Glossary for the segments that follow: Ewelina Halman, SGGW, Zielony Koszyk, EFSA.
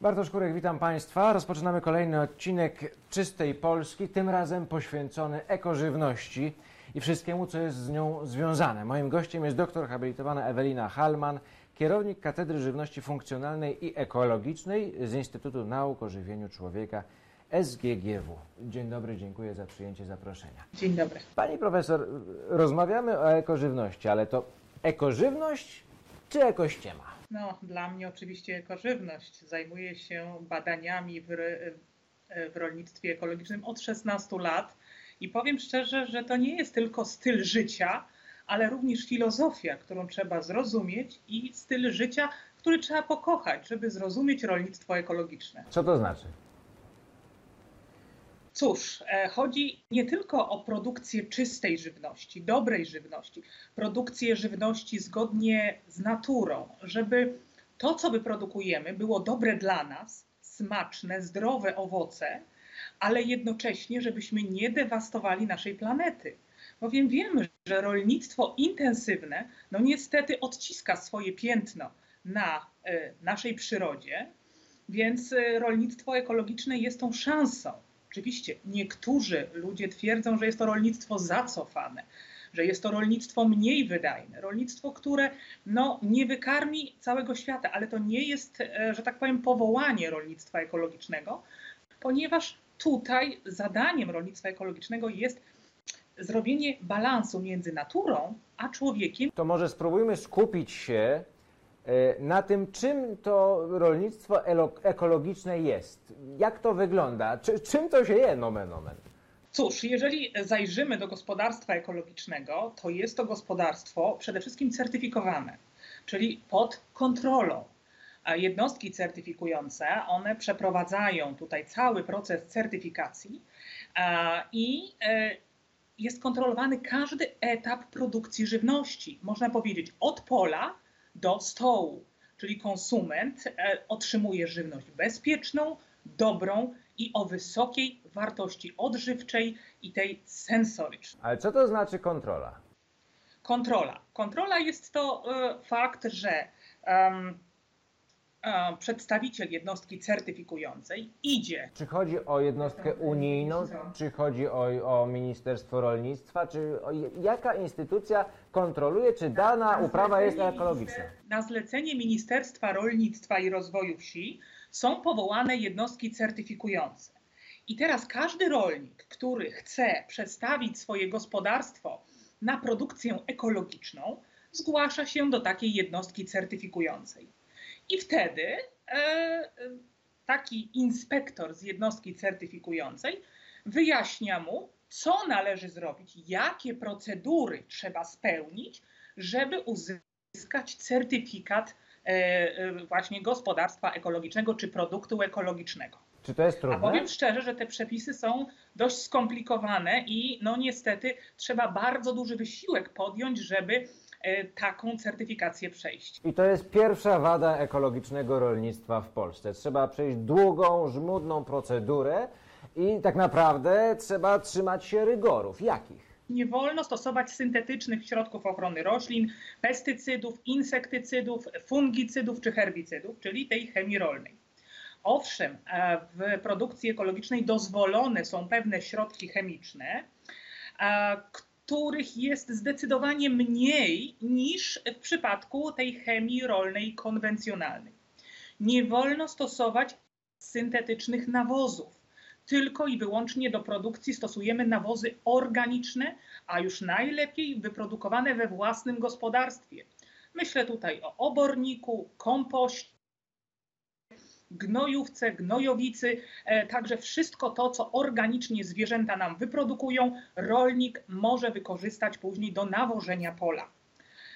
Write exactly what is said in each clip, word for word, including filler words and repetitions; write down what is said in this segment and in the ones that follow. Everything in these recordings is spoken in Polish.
Bartosz Kurek, witam Państwa. Rozpoczynamy kolejny odcinek Czystej Polski, tym razem poświęcony ekożywności i wszystkiemu, co jest z nią związane. Moim gościem jest doktor habilitowana Ewelina Halman, kierownik Katedry Żywności Funkcjonalnej i Ekologicznej z Instytutu Nauk o Żywieniu Człowieka S G G W. Dzień dobry, dziękuję za przyjęcie zaproszenia. Dzień dobry. Pani profesor, rozmawiamy o ekożywności, ale to ekożywność czy ekościema? No, dla mnie oczywiście ekożywność. Zajmuje się badaniami w, w rolnictwie ekologicznym od szesnastu lat i powiem szczerze, że to nie jest tylko styl życia, ale również filozofia, którą trzeba zrozumieć i styl życia, który trzeba pokochać, żeby zrozumieć rolnictwo ekologiczne. Co to znaczy? Cóż, chodzi nie tylko o produkcję czystej żywności, dobrej żywności, produkcję żywności zgodnie z naturą, żeby to, co wyprodukujemy, było dobre dla nas, smaczne, zdrowe owoce, ale jednocześnie, żebyśmy nie dewastowali naszej planety. Bowiem wiemy, że rolnictwo intensywne, no niestety odciska swoje piętno na y, naszej przyrodzie, więc y, rolnictwo ekologiczne jest tą szansą. Oczywiście niektórzy ludzie twierdzą, że jest to rolnictwo zacofane, że jest to rolnictwo mniej wydajne, rolnictwo, które no, nie wykarmi całego świata, ale to nie jest, że tak powiem, powołanie rolnictwa ekologicznego, ponieważ tutaj zadaniem rolnictwa ekologicznego jest zrobienie balansu między naturą a człowiekiem. To może spróbujmy skupić się na tym, czym to rolnictwo ekologiczne jest. Jak to wygląda? Czy, czym to się je, nomen omen? Cóż, jeżeli zajrzymy do gospodarstwa ekologicznego, to jest to gospodarstwo przede wszystkim certyfikowane, czyli pod kontrolą. A jednostki certyfikujące, one przeprowadzają tutaj cały proces certyfikacji i jest kontrolowany każdy etap produkcji żywności. Można powiedzieć od pola do stołu, czyli konsument otrzymuje żywność bezpieczną, dobrą i o wysokiej wartości odżywczej i tej sensorycznej. Ale co to znaczy kontrola? Kontrola. Kontrola jest to e, fakt, że um, e, przedstawiciel jednostki certyfikującej idzie. Czy chodzi o jednostkę unijną, czy chodzi o, o Ministerstwo Rolnictwa, czy o, jaka instytucja kontroluje, czy dana uprawa jest ekologiczna? Na zlecenie Ministerstwa Rolnictwa i Rozwoju Wsi są powołane jednostki certyfikujące. I teraz każdy rolnik, który chce przestawić swoje gospodarstwo na produkcję ekologiczną, zgłasza się do takiej jednostki certyfikującej. I wtedy e, taki inspektor z jednostki certyfikującej wyjaśnia mu, co należy zrobić, jakie procedury trzeba spełnić, żeby uzyskać certyfikat e, e, właśnie gospodarstwa ekologicznego czy produktu ekologicznego. Czy to jest trudne? A powiem szczerze, że te przepisy są dość skomplikowane i no niestety trzeba bardzo duży wysiłek podjąć, żeby e, taką certyfikację przejść. I to jest pierwsza wada ekologicznego rolnictwa w Polsce. Trzeba przejść długą, żmudną procedurę, i tak naprawdę trzeba trzymać się rygorów. Jakich? Nie wolno stosować syntetycznych środków ochrony roślin, pestycydów, insektycydów, fungicydów czy herbicydów, czyli tej chemii rolnej. Owszem, w produkcji ekologicznej dozwolone są pewne środki chemiczne, których jest zdecydowanie mniej niż w przypadku tej chemii rolnej konwencjonalnej. Nie wolno stosować syntetycznych nawozów. Tylko i wyłącznie do produkcji stosujemy nawozy organiczne, a już najlepiej wyprodukowane we własnym gospodarstwie. Myślę tutaj o oborniku, kompoście, gnojówce, gnojowicy, e, także wszystko to, co organicznie zwierzęta nam wyprodukują, rolnik może wykorzystać później do nawożenia pola.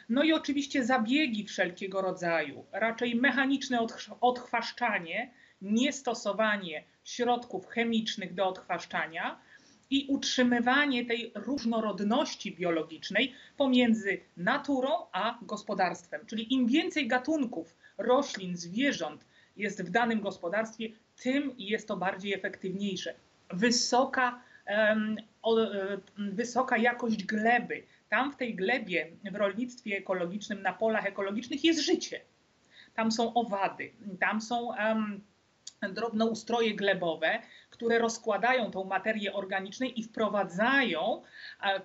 No i oczywiście zabiegi wszelkiego rodzaju, raczej mechaniczne odch- odchwaszczanie, niestosowanie środków chemicznych do odchwaszczania i utrzymywanie tej różnorodności biologicznej pomiędzy naturą a gospodarstwem. Czyli im więcej gatunków roślin, zwierząt jest w danym gospodarstwie, tym jest to bardziej efektywniejsze. Wysoka, um, o, wysoka jakość gleby. Tam w tej glebie, w rolnictwie ekologicznym, na polach ekologicznych jest życie. Tam są owady, tam są um, drobnoustroje glebowe, które rozkładają tą materię organiczną i wprowadzają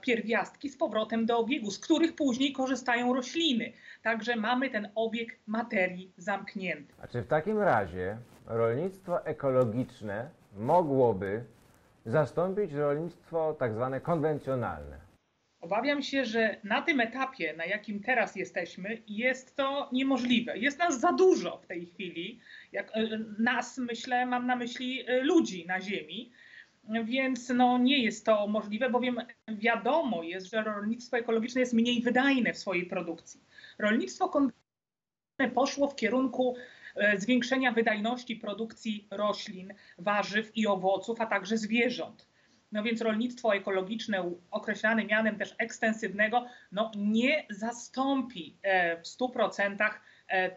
pierwiastki z powrotem do obiegu, z których później korzystają rośliny. Także mamy ten obieg materii zamknięty. A czy w takim razie rolnictwo ekologiczne mogłoby zastąpić rolnictwo tak zwane konwencjonalne? Obawiam się, że na tym etapie, na jakim teraz jesteśmy, jest to niemożliwe. Jest nas za dużo w tej chwili. Jak, nas, myślę, mam na myśli ludzi na ziemi. Więc no, nie jest to możliwe, bowiem wiadomo jest, że rolnictwo ekologiczne jest mniej wydajne w swojej produkcji. Rolnictwo konwencjonalne poszło w kierunku zwiększenia wydajności produkcji roślin, warzyw i owoców, a także zwierząt. No więc rolnictwo ekologiczne, określane mianem też ekstensywnego, no nie zastąpi w stu procentach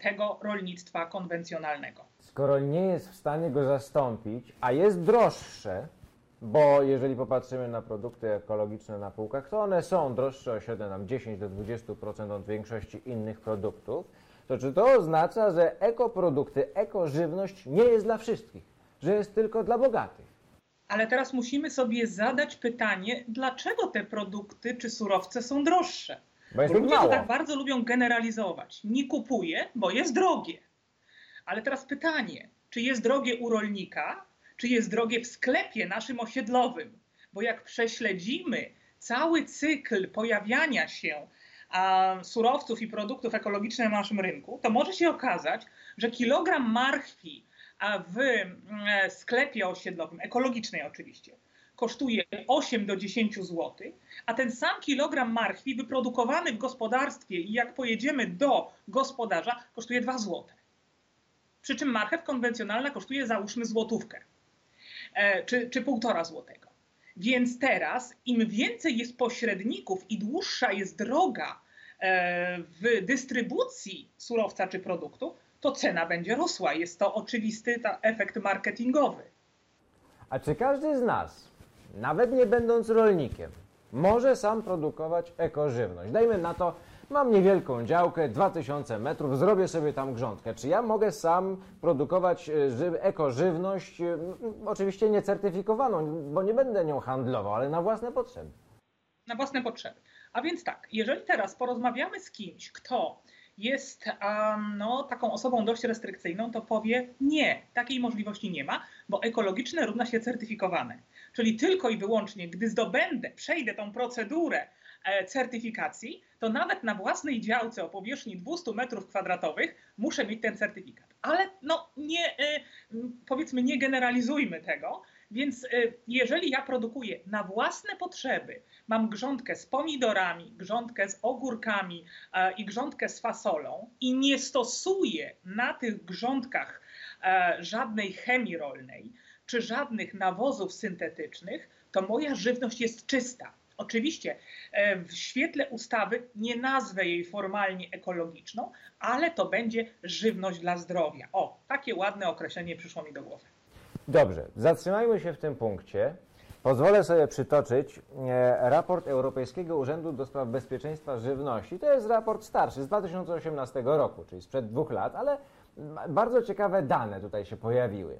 tego rolnictwa konwencjonalnego. Skoro nie jest w stanie go zastąpić, a jest droższe, bo jeżeli popatrzymy na produkty ekologiczne na półkach, to one są droższe o siedem do dziesięciu do dwudziestu procent od większości innych produktów, to czy to oznacza, że ekoprodukty, ekożywność nie jest dla wszystkich, że jest tylko dla bogatych? Ale teraz musimy sobie zadać pytanie, dlaczego te produkty czy surowce są droższe. Bo jest ludzie mało. To tak bardzo lubią generalizować. Nie kupuję, bo jest drogie. Ale teraz pytanie, czy jest drogie u rolnika, czy jest drogie w sklepie naszym osiedlowym? Bo jak prześledzimy cały cykl pojawiania się a, surowców i produktów ekologicznych na naszym rynku, to może się okazać, że kilogram marchwi a w sklepie osiedlowym, ekologicznej oczywiście, kosztuje osiem do dziesięciu złotych, a ten sam kilogram marchwi wyprodukowany w gospodarstwie i jak pojedziemy do gospodarza, kosztuje dwa złote. Przy czym marchew konwencjonalna kosztuje załóżmy złotówkę czy, czy półtora złotego. Więc teraz im więcej jest pośredników i dłuższa jest droga w dystrybucji surowca czy produktu, to cena będzie rosła. Jest to oczywisty ta efekt marketingowy. A czy każdy z nas, nawet nie będąc rolnikiem, może sam produkować ekożywność? Dajmy na to, mam niewielką działkę, dwa tysiące metrów, zrobię sobie tam grządkę. Czy ja mogę sam produkować ekożywność, oczywiście niecertyfikowaną, bo nie będę nią handlował, ale na własne potrzeby? Na własne potrzeby. A więc tak, jeżeli teraz porozmawiamy z kimś, kto jest no, taką osobą dość restrykcyjną, to powie nie, takiej możliwości nie ma, bo ekologiczne równa się certyfikowane. Czyli tylko i wyłącznie, gdy zdobędę, przejdę tą procedurę certyfikacji, to nawet na własnej działce o powierzchni dwustu metrów kwadratowych muszę mieć ten certyfikat. Ale no nie, powiedzmy, nie generalizujmy tego. Więc jeżeli ja produkuję na własne potrzeby, mam grządkę z pomidorami, grządkę z ogórkami i grządkę z fasolą i nie stosuję na tych grządkach żadnej chemii rolnej czy żadnych nawozów syntetycznych, to moja żywność jest czysta. Oczywiście w świetle ustawy nie nazwę jej formalnie ekologiczną, ale to będzie żywność dla zdrowia. O, takie ładne określenie przyszło mi do głowy. Dobrze, zatrzymajmy się w tym punkcie. Pozwolę sobie przytoczyć raport Europejskiego Urzędu do Spraw Bezpieczeństwa Żywności. To jest raport starszy, z dwa tysiące osiemnastego roku, czyli sprzed dwóch lat, ale bardzo ciekawe dane tutaj się pojawiły.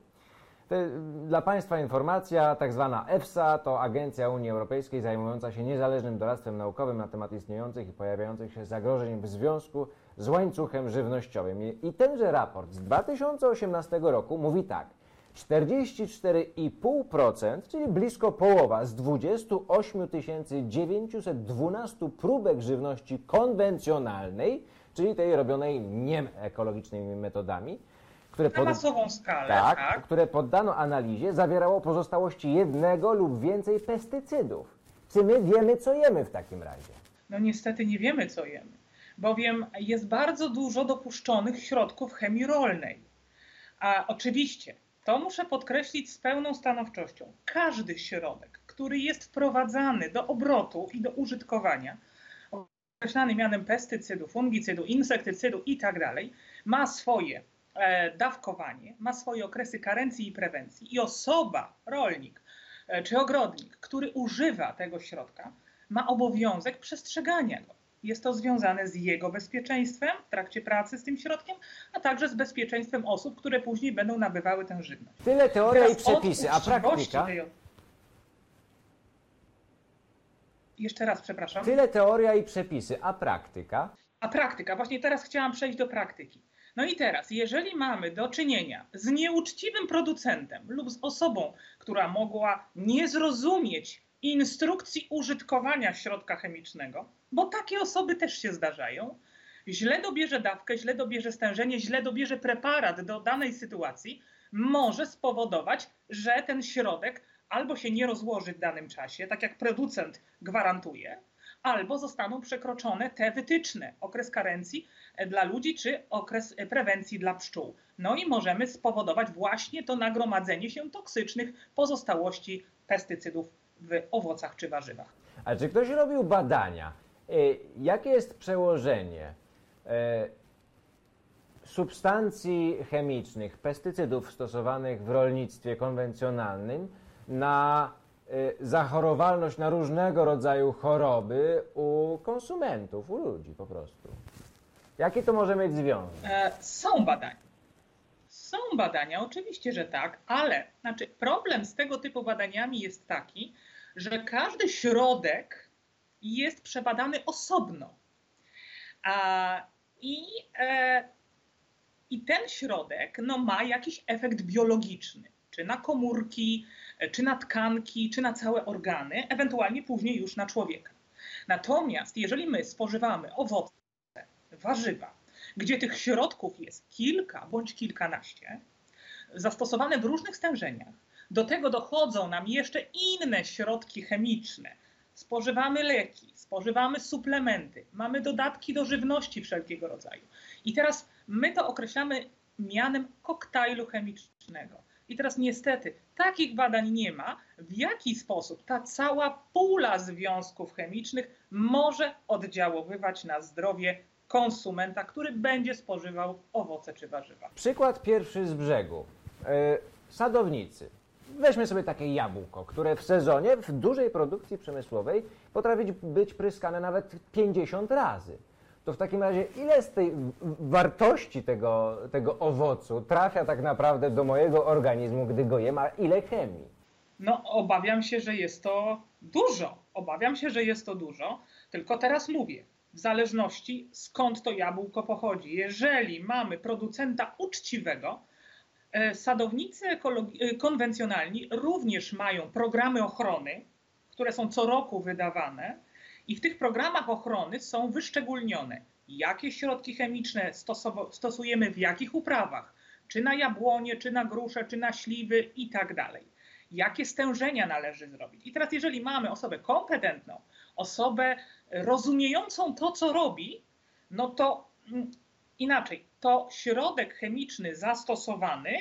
Dla Państwa informacja, tak zwana EFSA, to agencja Unii Europejskiej zajmująca się niezależnym doradztwem naukowym na temat istniejących i pojawiających się zagrożeń w związku z łańcuchem żywnościowym. I tenże raport z dwa tysiące osiemnastego roku mówi tak. czterdzieści cztery i pół procent, czyli blisko połowa z dwudziestu ośmiu tysięcy dziewięciuset dwunastu próbek żywności konwencjonalnej, czyli tej robionej nieekologicznymi metodami, które, pod... skalę, tak, tak? które poddano analizie, zawierało pozostałości jednego lub więcej pestycydów. Czy my wiemy, co jemy w takim razie? No niestety nie wiemy, co jemy, bowiem jest bardzo dużo dopuszczonych środków chemii rolnej. A oczywiście... To muszę podkreślić z pełną stanowczością. Każdy środek, który jest wprowadzany do obrotu i do użytkowania, określany mianem pestycydu, fungicydu, insektycydu itd., ma swoje e, dawkowanie, ma swoje okresy karencji i prewencji. I osoba, rolnik e, czy ogrodnik, który używa tego środka, ma obowiązek przestrzegania go. Jest to związane z jego bezpieczeństwem w trakcie pracy z tym środkiem, a także z bezpieczeństwem osób, które później będą nabywały tę żywność. Tyle teoria i przepisy, a praktyka? Tej... Jeszcze raz, przepraszam. Tyle teoria i przepisy, a praktyka? A praktyka. Właśnie teraz chciałam przejść do praktyki. No i teraz, jeżeli mamy do czynienia z nieuczciwym producentem lub z osobą, która mogła nie zrozumieć instrukcji użytkowania środka chemicznego, bo takie osoby też się zdarzają, źle dobierze dawkę, źle dobierze stężenie, źle dobierze preparat do danej sytuacji, może spowodować, że ten środek albo się nie rozłoży w danym czasie, tak jak producent gwarantuje, albo zostaną przekroczone te wytyczne, okres karencji dla ludzi czy okres prewencji dla pszczół. No i możemy spowodować właśnie to nagromadzenie się toksycznych pozostałości pestycydów w owocach czy warzywach. A czy ktoś robił badania? Jakie jest przełożenie substancji chemicznych, pestycydów stosowanych w rolnictwie konwencjonalnym na zachorowalność na różnego rodzaju choroby u konsumentów, u ludzi po prostu? Jaki to może mieć związek? Są badania. Są badania, oczywiście, że tak, ale znaczy problem z tego typu badaniami jest taki, że każdy środek jest przebadany osobno. A, i, e, I ten środek no, ma jakiś efekt biologiczny, czy na komórki, czy na tkanki, czy na całe organy, ewentualnie później już na człowieka. Natomiast jeżeli my spożywamy owoce, warzywa, gdzie tych środków jest kilka bądź kilkanaście, zastosowane w różnych stężeniach, do tego dochodzą nam jeszcze inne środki chemiczne. Spożywamy leki, spożywamy suplementy, mamy dodatki do żywności wszelkiego rodzaju. I teraz my to określamy mianem koktajlu chemicznego. I teraz niestety takich badań nie ma, w jaki sposób ta cała pula związków chemicznych może oddziaływać na zdrowie konsumenta, który będzie spożywał owoce czy warzywa. Przykład pierwszy z brzegu. Sadownicy. Weźmy sobie takie jabłko, które w sezonie w dużej produkcji przemysłowej potrafi być pryskane nawet pięćdziesiąt razy. To w takim razie ile z tej wartości tego, tego owocu trafia tak naprawdę do mojego organizmu, gdy go jem, a ile chemii? No obawiam się, że jest to dużo. Obawiam się, że jest to dużo, tylko teraz mówię. W zależności skąd to jabłko pochodzi. Jeżeli mamy producenta uczciwego, sadownicy ekologi- konwencjonalni również mają programy ochrony, które są co roku wydawane i w tych programach ochrony są wyszczególnione, jakie środki chemiczne stosow- stosujemy w jakich uprawach, czy na jabłonie, czy na grusze, czy na śliwy i tak dalej. Jakie stężenia należy zrobić. I teraz jeżeli mamy osobę kompetentną, osobę rozumiejącą to, co robi, no to mm, inaczej, to środek chemiczny zastosowany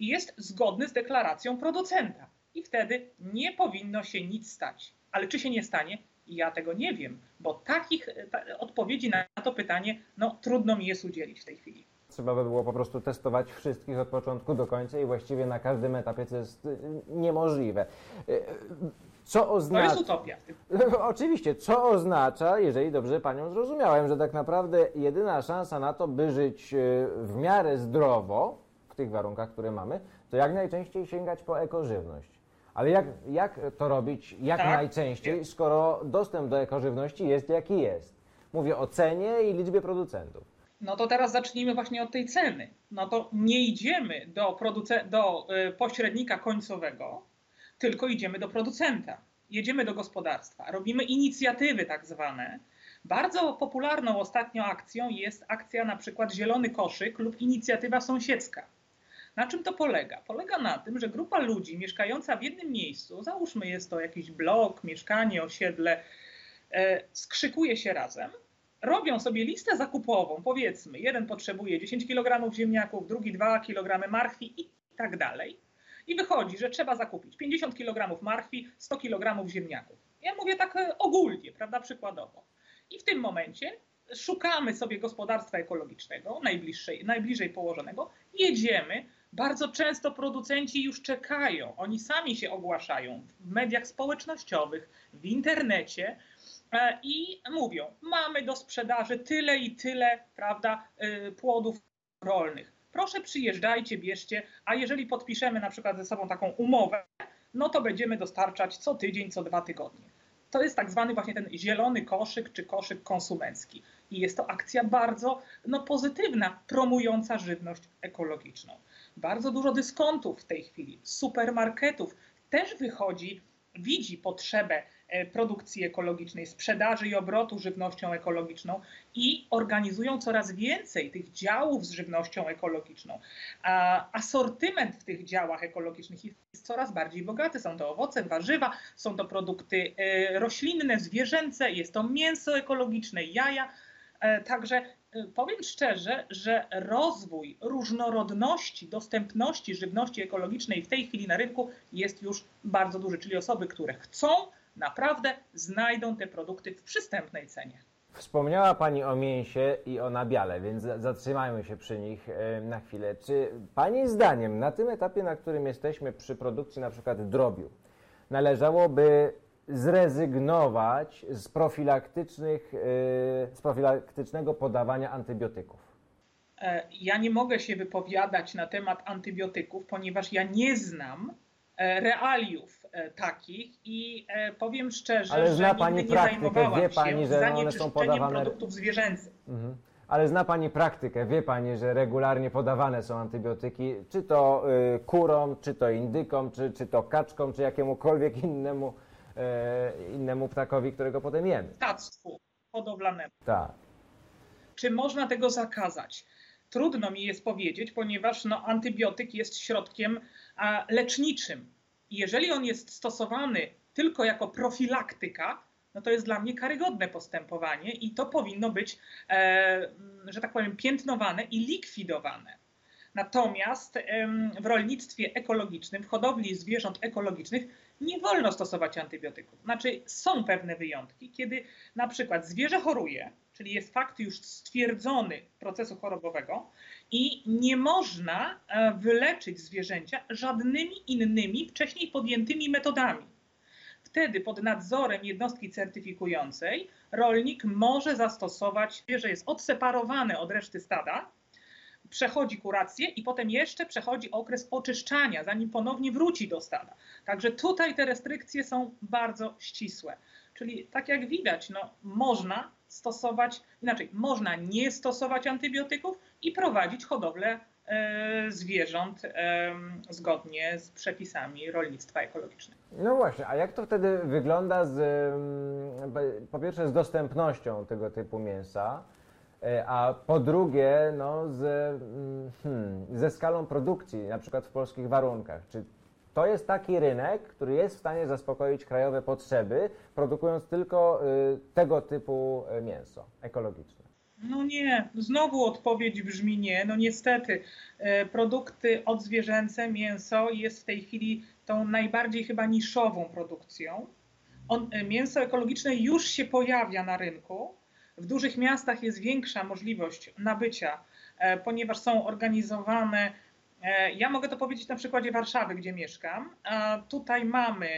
jest zgodny z deklaracją producenta i wtedy nie powinno się nic stać. Ale czy się nie stanie? Ja tego nie wiem, bo takich ta, odpowiedzi na to pytanie no, trudno mi jest udzielić w tej chwili. Trzeba by było po prostu testować wszystkich od początku do końca i właściwie na każdym etapie, co jest niemożliwe. Co oznacza... To jest utopia. Oczywiście, co oznacza, jeżeli dobrze Panią zrozumiałem, że tak naprawdę jedyna szansa na to, by żyć w miarę zdrowo, w tych warunkach, które mamy, to jak najczęściej sięgać po ekożywność. Ale jak, jak to robić jak tak? najczęściej, skoro dostęp do ekożywności jest jaki jest? Mówię o cenie i liczbie producentów. No to teraz zacznijmy właśnie od tej ceny. No to nie idziemy do, produce- do y, pośrednika końcowego, tylko idziemy do producenta. Jedziemy do gospodarstwa, robimy inicjatywy tak zwane. Bardzo popularną ostatnio akcją jest akcja na przykład Zielony Koszyk lub inicjatywa sąsiedzka. Na czym to polega? Polega na tym, że grupa ludzi mieszkająca w jednym miejscu, załóżmy jest to jakiś blok, mieszkanie, osiedle, y, skrzykuje się razem. Robią sobie listę zakupową, powiedzmy, jeden potrzebuje dziesięć kilogramów ziemniaków, drugi dwa kilogramy marchwi i tak dalej. I wychodzi, że trzeba zakupić pięćdziesiąt kilogramów marchwi, sto kilogramów ziemniaków. Ja mówię tak ogólnie, prawda, przykładowo. I w tym momencie szukamy sobie gospodarstwa ekologicznego, najbliższej, najbliżej położonego, jedziemy. Bardzo często producenci już czekają, oni sami się ogłaszają w mediach społecznościowych, w internecie, i mówią, mamy do sprzedaży tyle i tyle, prawda, płodów rolnych. Proszę przyjeżdżajcie, bierzcie, a jeżeli podpiszemy na przykład ze sobą taką umowę, no to będziemy dostarczać co tydzień, co dwa tygodnie. To jest tak zwany właśnie ten zielony koszyk, czy koszyk konsumencki. I jest to akcja bardzo no, pozytywna, promująca żywność ekologiczną. Bardzo dużo dyskontów w tej chwili, supermarketów też wychodzi, widzi potrzebę produkcji ekologicznej, sprzedaży i obrotu żywnością ekologiczną i organizują coraz więcej tych działów z żywnością ekologiczną. A asortyment w tych działach ekologicznych jest coraz bardziej bogaty. Są to owoce, warzywa, są to produkty roślinne, zwierzęce, jest to mięso ekologiczne, jaja. Także powiem szczerze, że rozwój różnorodności, dostępności żywności ekologicznej w tej chwili na rynku jest już bardzo duży, czyli osoby, które chcą, naprawdę znajdą te produkty w przystępnej cenie. Wspomniała Pani o mięsie i o nabiale, więc zatrzymajmy się przy nich na chwilę. Czy Pani zdaniem na tym etapie, na którym jesteśmy przy produkcji na przykład drobiu, należałoby zrezygnować z, profilaktycznych, z profilaktycznego podawania antybiotyków? Ja nie mogę się wypowiadać na temat antybiotyków, ponieważ ja nie znam realiów takich i powiem szczerze, ale zna że pani nigdy nie zajmowałam wie pani, się że zanieczyszczeniem podawane... produktów zwierzęcych. Mhm. Ale zna Pani praktykę, wie Pani, że regularnie podawane są antybiotyki, czy to y, kurom, czy to indykom, czy, czy to kaczkom, czy jakiemukolwiek innemu, y, innemu ptakowi, którego potem jemy. Ptactwu hodowlanemu. Tak. Czy można tego zakazać? Trudno mi jest powiedzieć, ponieważ no, antybiotyk jest środkiem a, leczniczym. Jeżeli on jest stosowany tylko jako profilaktyka, no to jest dla mnie karygodne postępowanie i to powinno być, e, że tak powiem, piętnowane i likwidowane. Natomiast e, w rolnictwie ekologicznym, w hodowli zwierząt ekologicznych nie wolno stosować antybiotyków. Znaczy są pewne wyjątki, kiedy na przykład zwierzę choruje, czyli jest fakt już stwierdzony procesu chorobowego i nie można wyleczyć zwierzęcia żadnymi innymi wcześniej podjętymi metodami. Wtedy pod nadzorem jednostki certyfikującej rolnik może zastosować, zwierzę jest odseparowane od reszty stada, przechodzi kurację i potem jeszcze przechodzi okres oczyszczania, zanim ponownie wróci do stada. Także tutaj te restrykcje są bardzo ścisłe. Czyli tak jak widać, no, można stosować, inaczej, można nie stosować antybiotyków i prowadzić hodowlę e, zwierząt e, zgodnie z przepisami rolnictwa ekologicznego. No właśnie, a jak to wtedy wygląda z, po pierwsze z dostępnością tego typu mięsa, a po drugie no, z, hmm, ze skalą produkcji, na przykład w polskich warunkach? Czy to jest taki rynek, który jest w stanie zaspokoić krajowe potrzeby, produkując tylko y, tego typu mięso ekologiczne? No nie, znowu odpowiedź brzmi nie. No niestety y, produkty odzwierzęce, mięso jest w tej chwili tą najbardziej chyba niszową produkcją. On, y, mięso ekologiczne już się pojawia na rynku. W dużych miastach jest większa możliwość nabycia, y, ponieważ są organizowane. Ja mogę to powiedzieć na przykładzie Warszawy, gdzie mieszkam. Tutaj mamy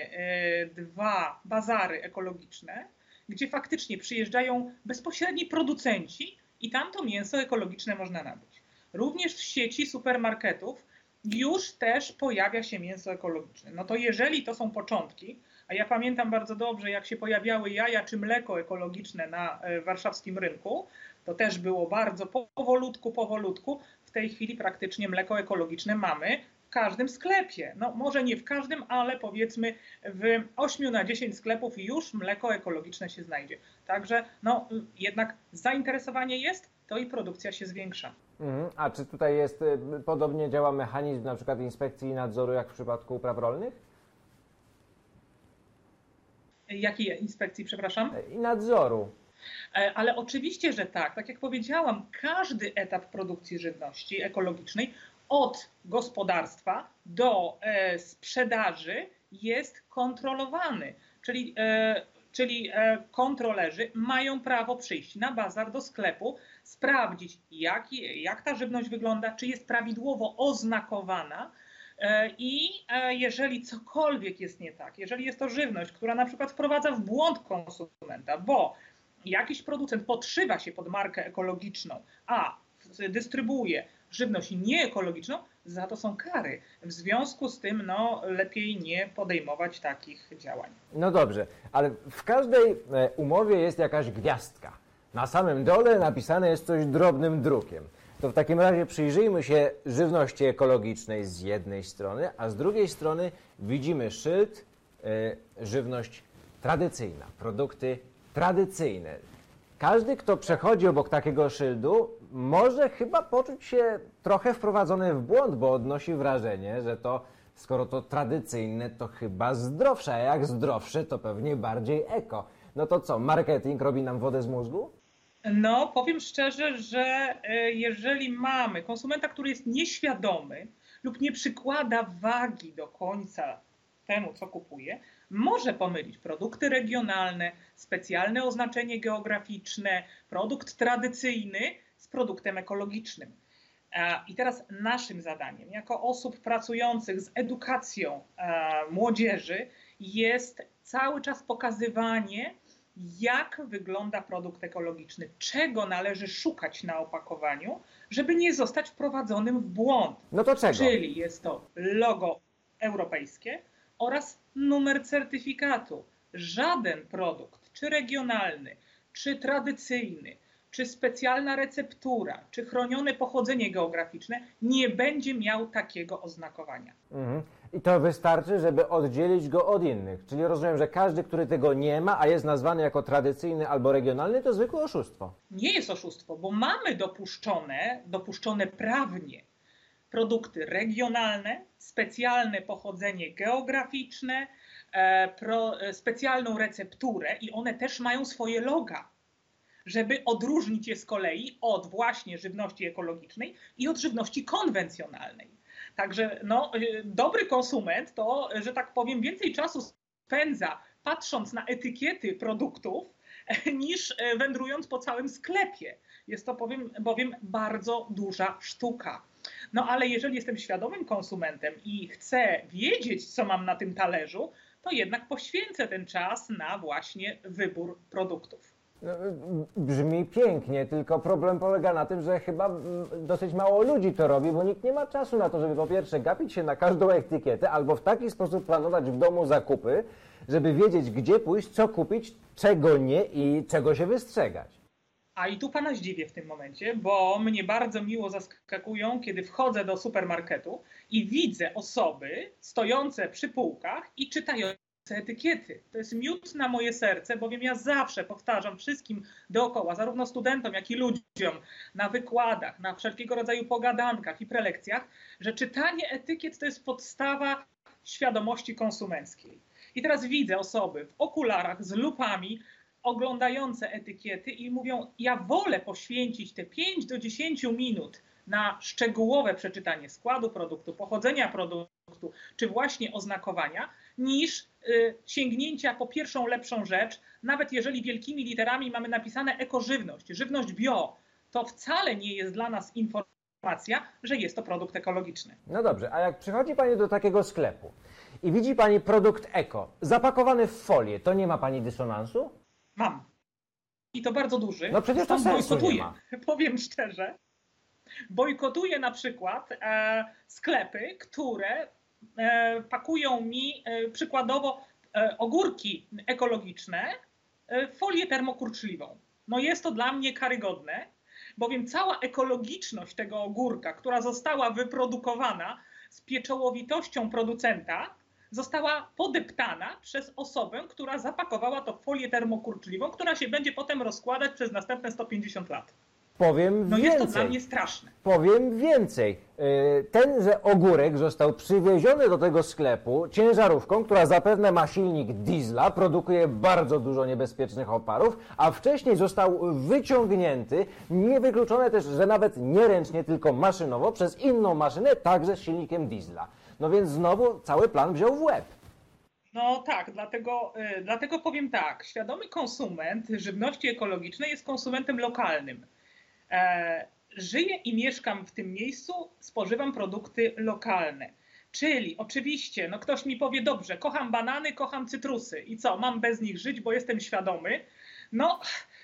dwa bazary ekologiczne, gdzie faktycznie przyjeżdżają bezpośredni producenci i tam to mięso ekologiczne można nabyć. Również w sieci supermarketów już też pojawia się mięso ekologiczne. No to jeżeli to są początki, a ja pamiętam bardzo dobrze, jak się pojawiały jaja czy mleko ekologiczne na warszawskim rynku, to też było bardzo powolutku, powolutku. W tej chwili praktycznie mleko ekologiczne mamy w każdym sklepie. No może nie w każdym, ale powiedzmy w ośmiu na dziesięć sklepów już mleko ekologiczne się znajdzie. Także no jednak zainteresowanie jest, to i produkcja się zwiększa. Mhm. A czy tutaj jest, podobnie działa mechanizm na przykład inspekcji i nadzoru jak w przypadku upraw rolnych? Jakiej inspekcji, przepraszam? I nadzoru. Ale oczywiście, że tak. Tak jak powiedziałam, każdy etap produkcji żywności ekologicznej od gospodarstwa do e, sprzedaży jest kontrolowany. Czyli, e, czyli e, kontrolerzy mają prawo przyjść na bazar do sklepu, sprawdzić jak, jak ta żywność wygląda, czy jest prawidłowo oznakowana, I jeżeli cokolwiek jest nie tak, jeżeli jest to żywność, która na przykład wprowadza w błąd konsumenta, bo jakiś producent podszywa się pod markę ekologiczną, a dystrybuuje żywność nieekologiczną, za to są kary. W związku z tym no, lepiej nie podejmować takich działań. No dobrze, ale w każdej umowie jest jakaś gwiazdka. Na samym dole napisane jest coś drobnym drukiem. To w takim razie przyjrzyjmy się żywności ekologicznej z jednej strony, a z drugiej strony widzimy szyld, y, żywność tradycyjna, produkty tradycyjne. Każdy, kto przechodzi obok takiego szyldu, może chyba poczuć się trochę wprowadzony w błąd, bo odnosi wrażenie, że to, skoro to tradycyjne, to chyba zdrowsze, a jak zdrowsze, to pewnie bardziej eko. No to co, marketing robi nam wodę z mózgu? No, powiem szczerze, że jeżeli mamy konsumenta, który jest nieświadomy lub nie przykłada wagi do końca temu, co kupuje, może pomylić produkty regionalne, specjalne oznaczenie geograficzne, produkt tradycyjny z produktem ekologicznym. I teraz naszym zadaniem, jako osób pracujących z edukacją młodzieży, jest cały czas pokazywanie, jak wygląda produkt ekologiczny, czego należy szukać na opakowaniu, żeby nie zostać wprowadzonym w błąd. No to czego? Czyli jest to logo europejskie oraz numer certyfikatu. Żaden produkt, czy regionalny, czy tradycyjny, czy specjalna receptura, czy chronione pochodzenie geograficzne nie będzie miał takiego oznakowania. Mhm. I to wystarczy, żeby oddzielić go od innych. Czyli rozumiem, że każdy, który tego nie ma, a jest nazwany jako tradycyjny albo regionalny, to zwykłe oszustwo. Nie jest oszustwo, bo mamy dopuszczone, dopuszczone prawnie produkty regionalne, specjalne pochodzenie geograficzne, e, pro, e, specjalną recepturę i one też mają swoje loga, żeby odróżnić je z kolei od właśnie żywności ekologicznej i od żywności konwencjonalnej. Także no, dobry konsument to, że tak powiem, więcej czasu spędza patrząc na etykiety produktów niż wędrując po całym sklepie. Jest to powiem, bowiem bardzo duża sztuka. No ale jeżeli jestem świadomym konsumentem i chcę wiedzieć, co mam na tym talerzu, to jednak poświęcę ten czas na właśnie wybór produktów. Brzmi pięknie, tylko problem polega na tym, że chyba dosyć mało ludzi to robi, bo nikt nie ma czasu na to, żeby po pierwsze gapić się na każdą etykietę, albo w taki sposób planować w domu zakupy, żeby wiedzieć, gdzie pójść, co kupić, czego nie i czego się wystrzegać. A i tu pana zdziwię w tym momencie, bo mnie bardzo miło zaskakują, kiedy wchodzę do supermarketu i widzę osoby stojące przy półkach i czytające etykiety. To jest miód na moje serce, bowiem ja zawsze powtarzam wszystkim dookoła, zarówno studentom, jak i ludziom na wykładach, na wszelkiego rodzaju pogadankach i prelekcjach, że czytanie etykiet to jest podstawa świadomości konsumenckiej. I teraz widzę osoby w okularach z lupami oglądające etykiety i mówią, ja wolę poświęcić te pięć do dziesięciu minut na szczegółowe przeczytanie składu produktu, pochodzenia produktu, czy właśnie oznakowania, niż y, sięgnięcia po pierwszą lepszą rzecz, nawet jeżeli wielkimi literami mamy napisane ekożywność, żywność bio, to wcale nie jest dla nas informacja, że jest to produkt ekologiczny. No dobrze, a jak przychodzi pani do takiego sklepu i widzi pani produkt eko, zapakowany w folię, to nie ma pani dysonansu? Mam. I to bardzo duży. No przecież to sensu nie ma. Powiem szczerze. Bojkotuję na przykład e, sklepy, które e, pakują mi e, przykładowo e, ogórki ekologiczne e, w folię termokurczliwą. No jest to dla mnie karygodne, bowiem cała ekologiczność tego ogórka, która została wyprodukowana z pieczołowitością producenta, została podeptana przez osobę, która zapakowała to w folię termokurczliwą, która się będzie potem rozkładać przez następne sto pięćdziesiąt lat. Powiem no więcej. Jest to dla mnie straszne. Powiem więcej. Tenże ogórek został przywieziony do tego sklepu ciężarówką, która zapewne ma silnik diesla, produkuje bardzo dużo niebezpiecznych oparów, a wcześniej został wyciągnięty, niewykluczone też, że nawet nie ręcznie, tylko maszynowo, przez inną maszynę, także z silnikiem diesla. No więc znowu cały plan wziął w łeb. No tak, dlatego, dlatego powiem tak. Świadomy konsument żywności ekologicznej jest konsumentem lokalnym. E, żyję i mieszkam w tym miejscu, spożywam produkty lokalne. Czyli oczywiście, no ktoś mi powie, dobrze, kocham banany, kocham cytrusy i co, mam bez nich żyć, bo jestem świadomy. No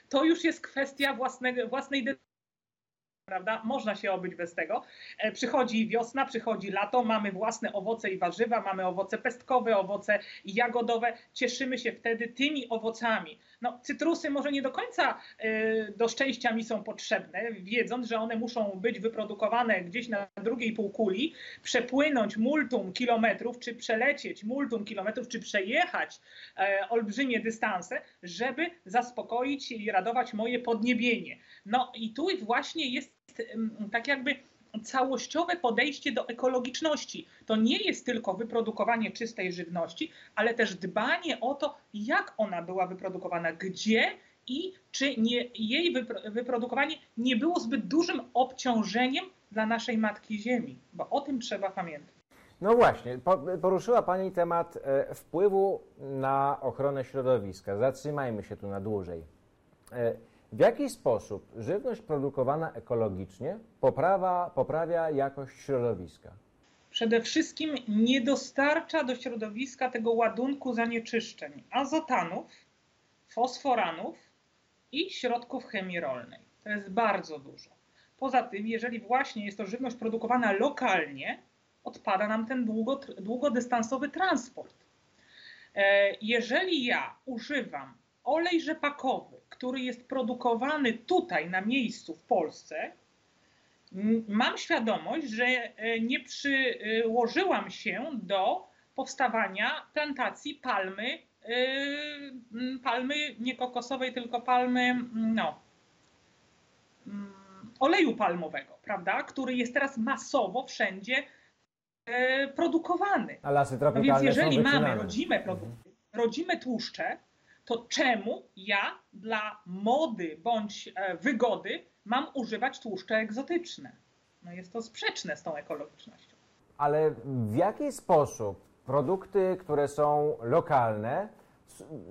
to już jest kwestia własnego, własnej decyzji. Prawda? Można się obyć bez tego. E, przychodzi wiosna, przychodzi lato, mamy własne owoce i warzywa, mamy owoce pestkowe, owoce jagodowe. Cieszymy się wtedy tymi owocami. No, cytrusy może nie do końca e, do szczęścia mi są potrzebne, wiedząc, że one muszą być wyprodukowane gdzieś na drugiej półkuli, przepłynąć multum kilometrów, czy przelecieć multum kilometrów, czy przejechać e, olbrzymie dystanse, żeby zaspokoić i radować moje podniebienie. No i tu właśnie jest tak jakby całościowe podejście do ekologiczności. To nie jest tylko wyprodukowanie czystej żywności, ale też dbanie o to, jak ona była wyprodukowana, gdzie i czy nie, jej wypro- wyprodukowanie nie było zbyt dużym obciążeniem dla naszej Matki Ziemi, bo o tym trzeba pamiętać. No właśnie, poruszyła Pani temat wpływu na ochronę środowiska. Zatrzymajmy się tu na dłużej. W jaki sposób żywność produkowana ekologicznie poprawia, poprawia jakość środowiska? Przede wszystkim nie dostarcza do środowiska tego ładunku zanieczyszczeń, azotanów, fosforanów i środków chemii rolnej. To jest bardzo dużo. Poza tym, jeżeli właśnie jest to żywność produkowana lokalnie, odpada nam ten długodystansowy transport. Jeżeli ja używam olej rzepakowy, który jest produkowany tutaj na miejscu w Polsce, mam świadomość, że nie przyłożyłam się do powstawania plantacji palmy, palmy nie kokosowej, tylko palmy, no, oleju palmowego, prawda, który jest teraz masowo wszędzie produkowany. A lasy tropikalne no więc jeżeli mamy rodzime, rodzime tłuszcze, to czemu ja dla mody bądź wygody mam używać tłuszcze egzotyczne? No jest to sprzeczne z tą ekologicznością. Ale w jaki sposób produkty, które są lokalne,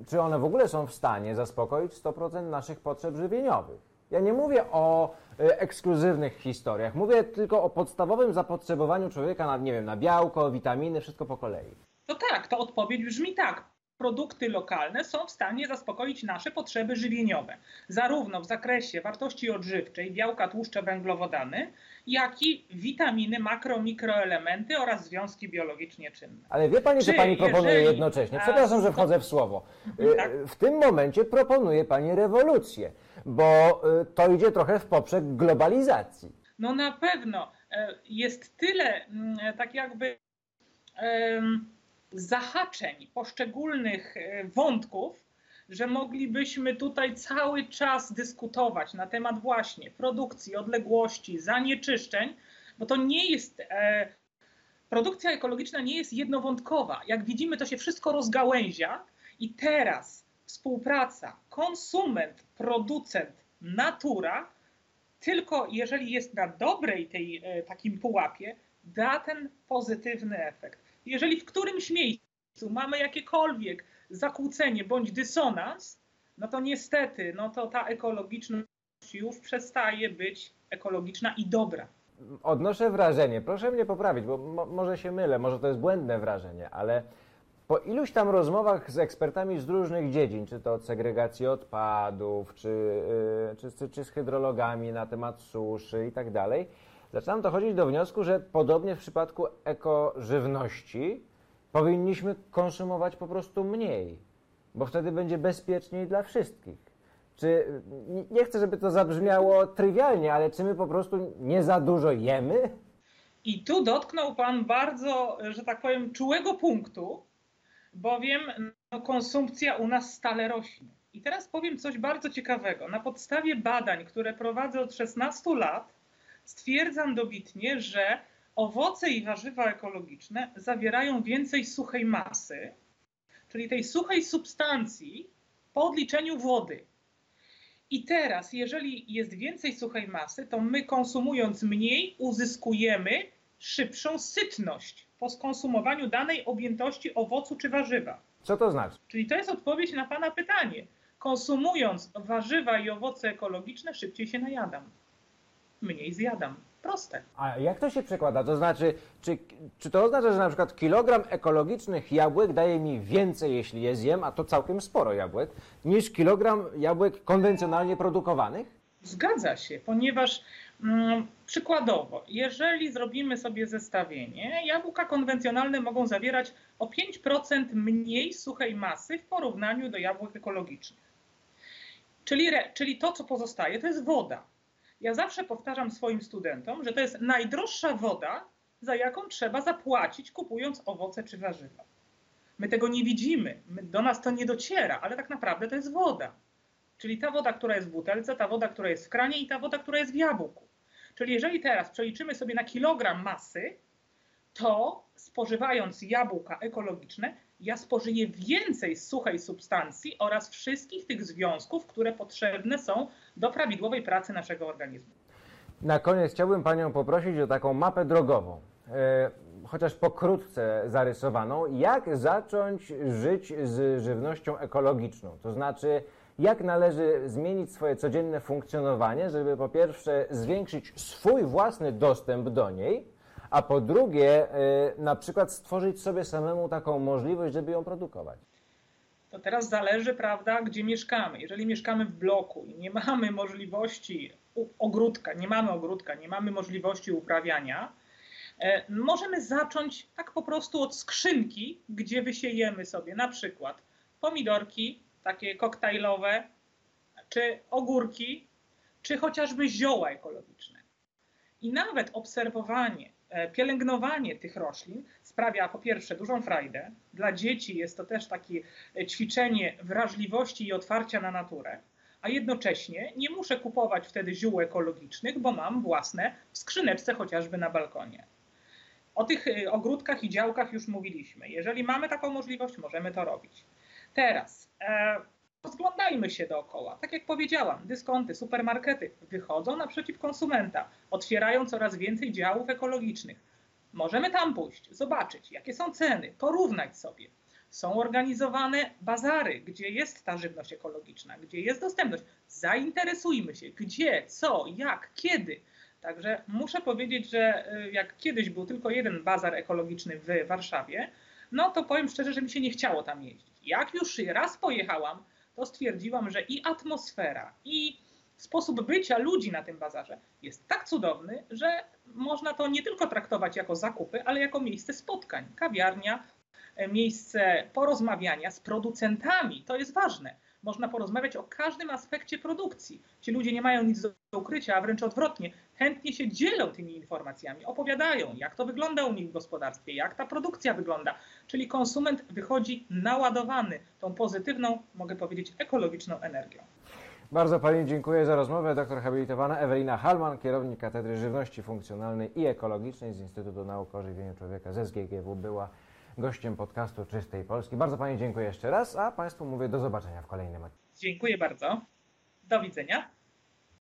czy one w ogóle są w stanie zaspokoić sto procent naszych potrzeb żywieniowych? Ja nie mówię o ekskluzywnych historiach, mówię tylko o podstawowym zapotrzebowaniu człowieka na, nie wiem, na białko, witaminy, wszystko po kolei. No tak, to odpowiedź brzmi tak. Produkty lokalne są w stanie zaspokoić nasze potrzeby żywieniowe, zarówno w zakresie wartości odżywczej, białka, tłuszcze, węglowodany, jak i witaminy, makro, mikroelementy oraz związki biologicznie czynne. Ale wie Pani, czy że Pani proponuje jeżeli... jednocześnie, przepraszam, że wchodzę w słowo, tak. W tym momencie proponuje Pani rewolucję, bo to idzie trochę w poprzek globalizacji. No na pewno, jest tyle tak jakby... Um, zahaczeń poszczególnych wątków, że moglibyśmy tutaj cały czas dyskutować na temat właśnie produkcji, odległości, zanieczyszczeń, bo to nie jest, e, produkcja ekologiczna nie jest jednowątkowa. Jak widzimy, to się wszystko rozgałęzia i teraz współpraca konsument, producent, natura, tylko jeżeli jest na dobrej tej e, takim pułapie, da ten pozytywny efekt. Jeżeli w którymś miejscu mamy jakiekolwiek zakłócenie bądź dysonans, no to niestety no to ta ekologiczność już przestaje być ekologiczna i dobra. Odnoszę wrażenie, proszę mnie poprawić, bo mo- może się mylę, może to jest błędne wrażenie, ale po iluś tam rozmowach z ekspertami z różnych dziedzin, czy to od segregacji odpadów, czy, yy, czy, czy, czy z hydrologami na temat suszy i tak dalej, zaczynam dochodzić do wniosku, że podobnie w przypadku ekożywności powinniśmy konsumować po prostu mniej, bo wtedy będzie bezpieczniej dla wszystkich. Czy, nie chcę, żeby to zabrzmiało trywialnie, ale czy my po prostu nie za dużo jemy? I tu dotknął Pan bardzo, że tak powiem, czułego punktu, bowiem konsumpcja u nas stale rośnie. I teraz powiem coś bardzo ciekawego. Na podstawie badań, które prowadzę od szesnastu lat, stwierdzam dobitnie, że owoce i warzywa ekologiczne zawierają więcej suchej masy, czyli tej suchej substancji po odliczeniu wody. I teraz, jeżeli jest więcej suchej masy, to my konsumując mniej uzyskujemy szybszą sytność po skonsumowaniu danej objętości owocu czy warzywa. Co to znaczy? Czyli to jest odpowiedź na Pana pytanie. Konsumując warzywa i owoce ekologiczne szybciej się najadam. Mniej zjadam. proste. A jak to się przekłada? To znaczy, czy, czy to oznacza, że na przykład kilogram ekologicznych jabłek daje mi więcej, jeśli je zjem, a to całkiem sporo jabłek, niż kilogram jabłek konwencjonalnie produkowanych? Zgadza się, ponieważ mm, przykładowo, jeżeli zrobimy sobie zestawienie, jabłka konwencjonalne mogą zawierać o pięć procent mniej suchej masy w porównaniu do jabłek ekologicznych. Czyli, re, czyli to, co pozostaje, to jest woda. Ja zawsze powtarzam swoim studentom, że to jest najdroższa woda, za jaką trzeba zapłacić, kupując owoce czy warzywa. My tego nie widzimy, my, do nas to nie dociera, ale tak naprawdę to jest woda. Czyli ta woda, która jest w butelce, ta woda, która jest w kranie i ta woda, która jest w jabłku. Czyli jeżeli teraz przeliczymy sobie na kilogram masy, to spożywając jabłka ekologiczne, ja spożyję więcej suchej substancji oraz wszystkich tych związków, które potrzebne są do prawidłowej pracy naszego organizmu. Na koniec chciałbym Panią poprosić o taką mapę drogową, yy, chociaż pokrótce zarysowaną, jak zacząć żyć z żywnością ekologiczną, to znaczy jak należy zmienić swoje codzienne funkcjonowanie, żeby po pierwsze zwiększyć swój własny dostęp do niej, a po drugie na przykład stworzyć sobie samemu taką możliwość, żeby ją produkować. To teraz zależy, prawda, gdzie mieszkamy. Jeżeli mieszkamy w bloku i nie mamy możliwości ogródka, nie mamy ogródka, nie mamy możliwości uprawiania, możemy zacząć tak po prostu od skrzynki, gdzie wysiejemy sobie na przykład pomidorki, takie koktajlowe, czy ogórki, czy chociażby zioła ekologiczne. I nawet obserwowanie, pielęgnowanie tych roślin sprawia po pierwsze dużą frajdę. Dla dzieci jest to też takie ćwiczenie wrażliwości i otwarcia na naturę, a jednocześnie nie muszę kupować wtedy ziół ekologicznych, bo mam własne w skrzyneczce chociażby na balkonie. O tych ogródkach i działkach już mówiliśmy. Jeżeli mamy taką możliwość, możemy to robić. Teraz e, rozglądajmy się dookoła. Tak jak powiedziałam, dyskonty, supermarkety wychodzą naprzeciw konsumenta, otwierają coraz więcej działów ekologicznych. Możemy tam pójść, zobaczyć, jakie są ceny, porównać sobie. Są organizowane bazary, gdzie jest ta żywność ekologiczna, gdzie jest dostępność. Zainteresujmy się, gdzie, co, jak, kiedy. Także muszę powiedzieć, że jak kiedyś był tylko jeden bazar ekologiczny w Warszawie, no to powiem szczerze, że mi się nie chciało tam jeździć. Jak już raz pojechałam, to stwierdziłam, że i atmosfera, i sposób bycia ludzi na tym bazarze jest tak cudowny, że można to nie tylko traktować jako zakupy, ale jako miejsce spotkań, kawiarnia, miejsce porozmawiania z producentami. To jest ważne. Można porozmawiać o każdym aspekcie produkcji. Ci ludzie nie mają nic do ukrycia, a wręcz odwrotnie, chętnie się dzielą tymi informacjami, opowiadają, jak to wygląda u nich w gospodarstwie, jak ta produkcja wygląda. Czyli konsument wychodzi naładowany tą pozytywną, mogę powiedzieć, ekologiczną energią. Bardzo Pani dziękuję za rozmowę. Doktor habilitowana Ewelina Halman, kierownik Katedry Żywności Funkcjonalnej i Ekologicznej z Instytutu Nauk o Żywieniu Człowieka z S G G W była gościem podcastu Czystej Polski. Bardzo Pani dziękuję jeszcze raz, a Państwu mówię do zobaczenia w kolejnym odcinku. Dziękuję bardzo. Do widzenia.